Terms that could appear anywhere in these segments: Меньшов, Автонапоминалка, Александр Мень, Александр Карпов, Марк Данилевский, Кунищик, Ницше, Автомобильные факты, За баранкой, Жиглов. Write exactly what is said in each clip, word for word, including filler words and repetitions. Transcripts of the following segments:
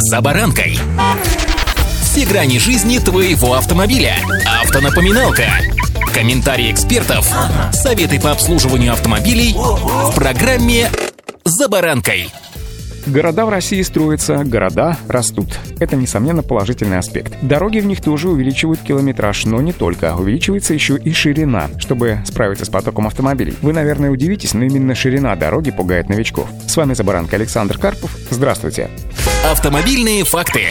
«За баранкой». Все грани жизни твоего автомобиля. Автонапоминалка. Комментарии экспертов. Советы по обслуживанию автомобилей в программе «За баранкой». Города в России строятся, города растут. Это, несомненно, положительный аспект. Дороги в них тоже увеличивают километраж, но не только. Увеличивается еще и ширина, чтобы справиться с потоком автомобилей. Вы, наверное, удивитесь, но именно ширина дороги пугает новичков. С вами «За баранкой» Александр Карпов. Здравствуйте. Автомобильные факты.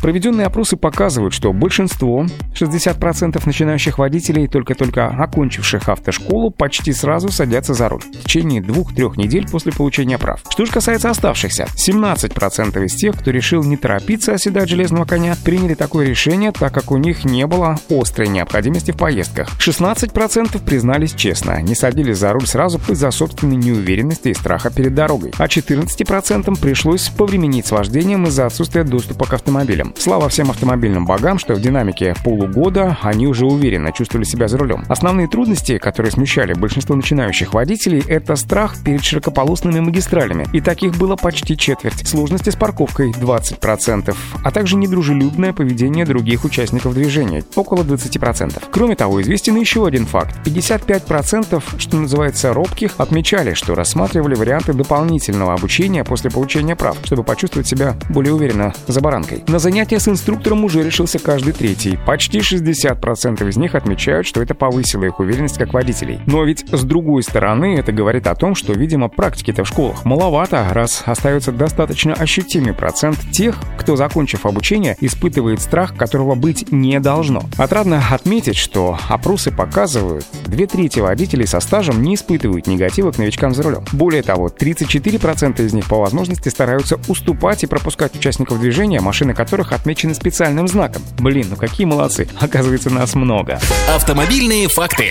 Проведенные опросы показывают, что большинство, шестьдесят процентов начинающих водителей, только-только окончивших автошколу, почти сразу садятся за руль в течение двух-трех недель после получения прав. Что же касается оставшихся, семнадцать процентов из тех, кто решил не торопиться оседать железного коня, приняли такое решение, так как у них не было острой необходимости в поездках. шестнадцать процентов признались честно, не садились за руль сразу из-за собственной неуверенности и страха перед дорогой. А четырнадцать процентов пришлось повременить с вождением из-за отсутствия доступа к автомобилям. Слава всем автомобильным богам, что в динамике полугода они уже уверенно чувствовали себя за рулем. Основные трудности, которые смущали большинство начинающих водителей, это страх перед широкополосными магистралями. И таких было почти четверть. Сложности с парковкой двадцать процентов, а также недружелюбное поведение других участников движения, около двадцать процентов. Кроме того, известен еще один факт. пятьдесят пять процентов, что называется, робких, отмечали, что рассматривали варианты дополнительного обучения после получения прав, чтобы почувствовать себя более уверенно за баранкой. На занятии с инструктором уже решился каждый третий. Почти шестьдесят процентов из них отмечают, что это повысило их уверенность как водителей. Но ведь, с другой стороны, это говорит о том, что, видимо, практики-то в школах маловато, раз остается достаточно ощутимый процент тех, кто, закончив обучение, испытывает страх, которого быть не должно. Отрадно отметить, что опросы показывают, две трети водителей со стажем не испытывают негатива к новичкам за рулем. Более того, тридцать четыре процента из них по возможности стараются уступать и пропускать участников движения, машины которых отмечены специальным знаком. Блин, ну какие молодцы! Оказывается, нас много. Автомобильные факты.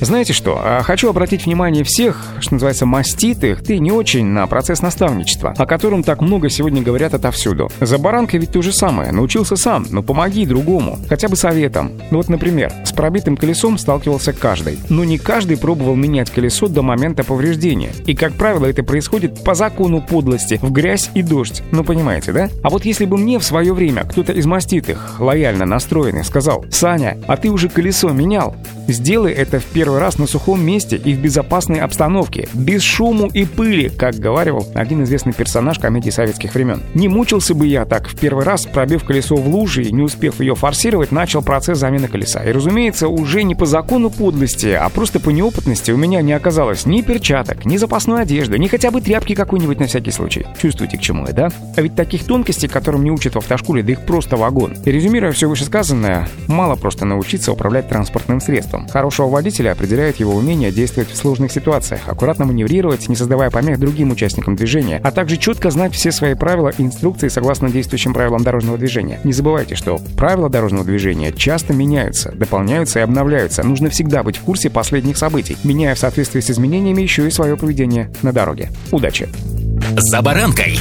Знаете что, хочу обратить внимание всех, что называется, маститых, ты не очень, на процесс наставничества, о котором так много сегодня говорят отовсюду. За баранкой ведь то же самое. Научился сам, но помоги другому. Хотя бы советом. Ну вот, например, с пробитым колесом сталкивался каждый. Но не каждый пробовал менять колесо до момента повреждения. И, как правило, это происходит по закону подлости, в грязь и дождь. Ну, понимаете, да? А вот если бы мне в свое время кто-то из маститых, лояльно настроенный, сказал: «Саня, а ты уже колесо менял? Сделай это в первый Первый раз на сухом месте и в безопасной обстановке, без шуму и пыли», как говаривал один известный персонаж комедии советских времен. Не мучился бы я так в первый раз, пробив колесо в луже и не успев ее форсировать, начал процесс замены колеса. И, разумеется, уже не по закону подлости, а просто по неопытности у меня не оказалось ни перчаток, ни запасной одежды, ни хотя бы тряпки какой-нибудь на всякий случай. Чувствуете, к чему я, да? А ведь таких тонкостей, которым не учат в автошколе, да их просто вагон. И, резюмируя все вышесказанное, мало просто научиться управлять транспортным средством. Хорошего водителя определяет его умение действовать в сложных ситуациях, аккуратно маневрировать, не создавая помех другим участникам движения, а также четко знать все свои правила и инструкции согласно действующим правилам дорожного движения. Не забывайте, что правила дорожного движения часто меняются, дополняются и обновляются. Нужно всегда быть в курсе последних событий, меняя в соответствии с изменениями еще и свое поведение на дороге. Удачи! За баранкой!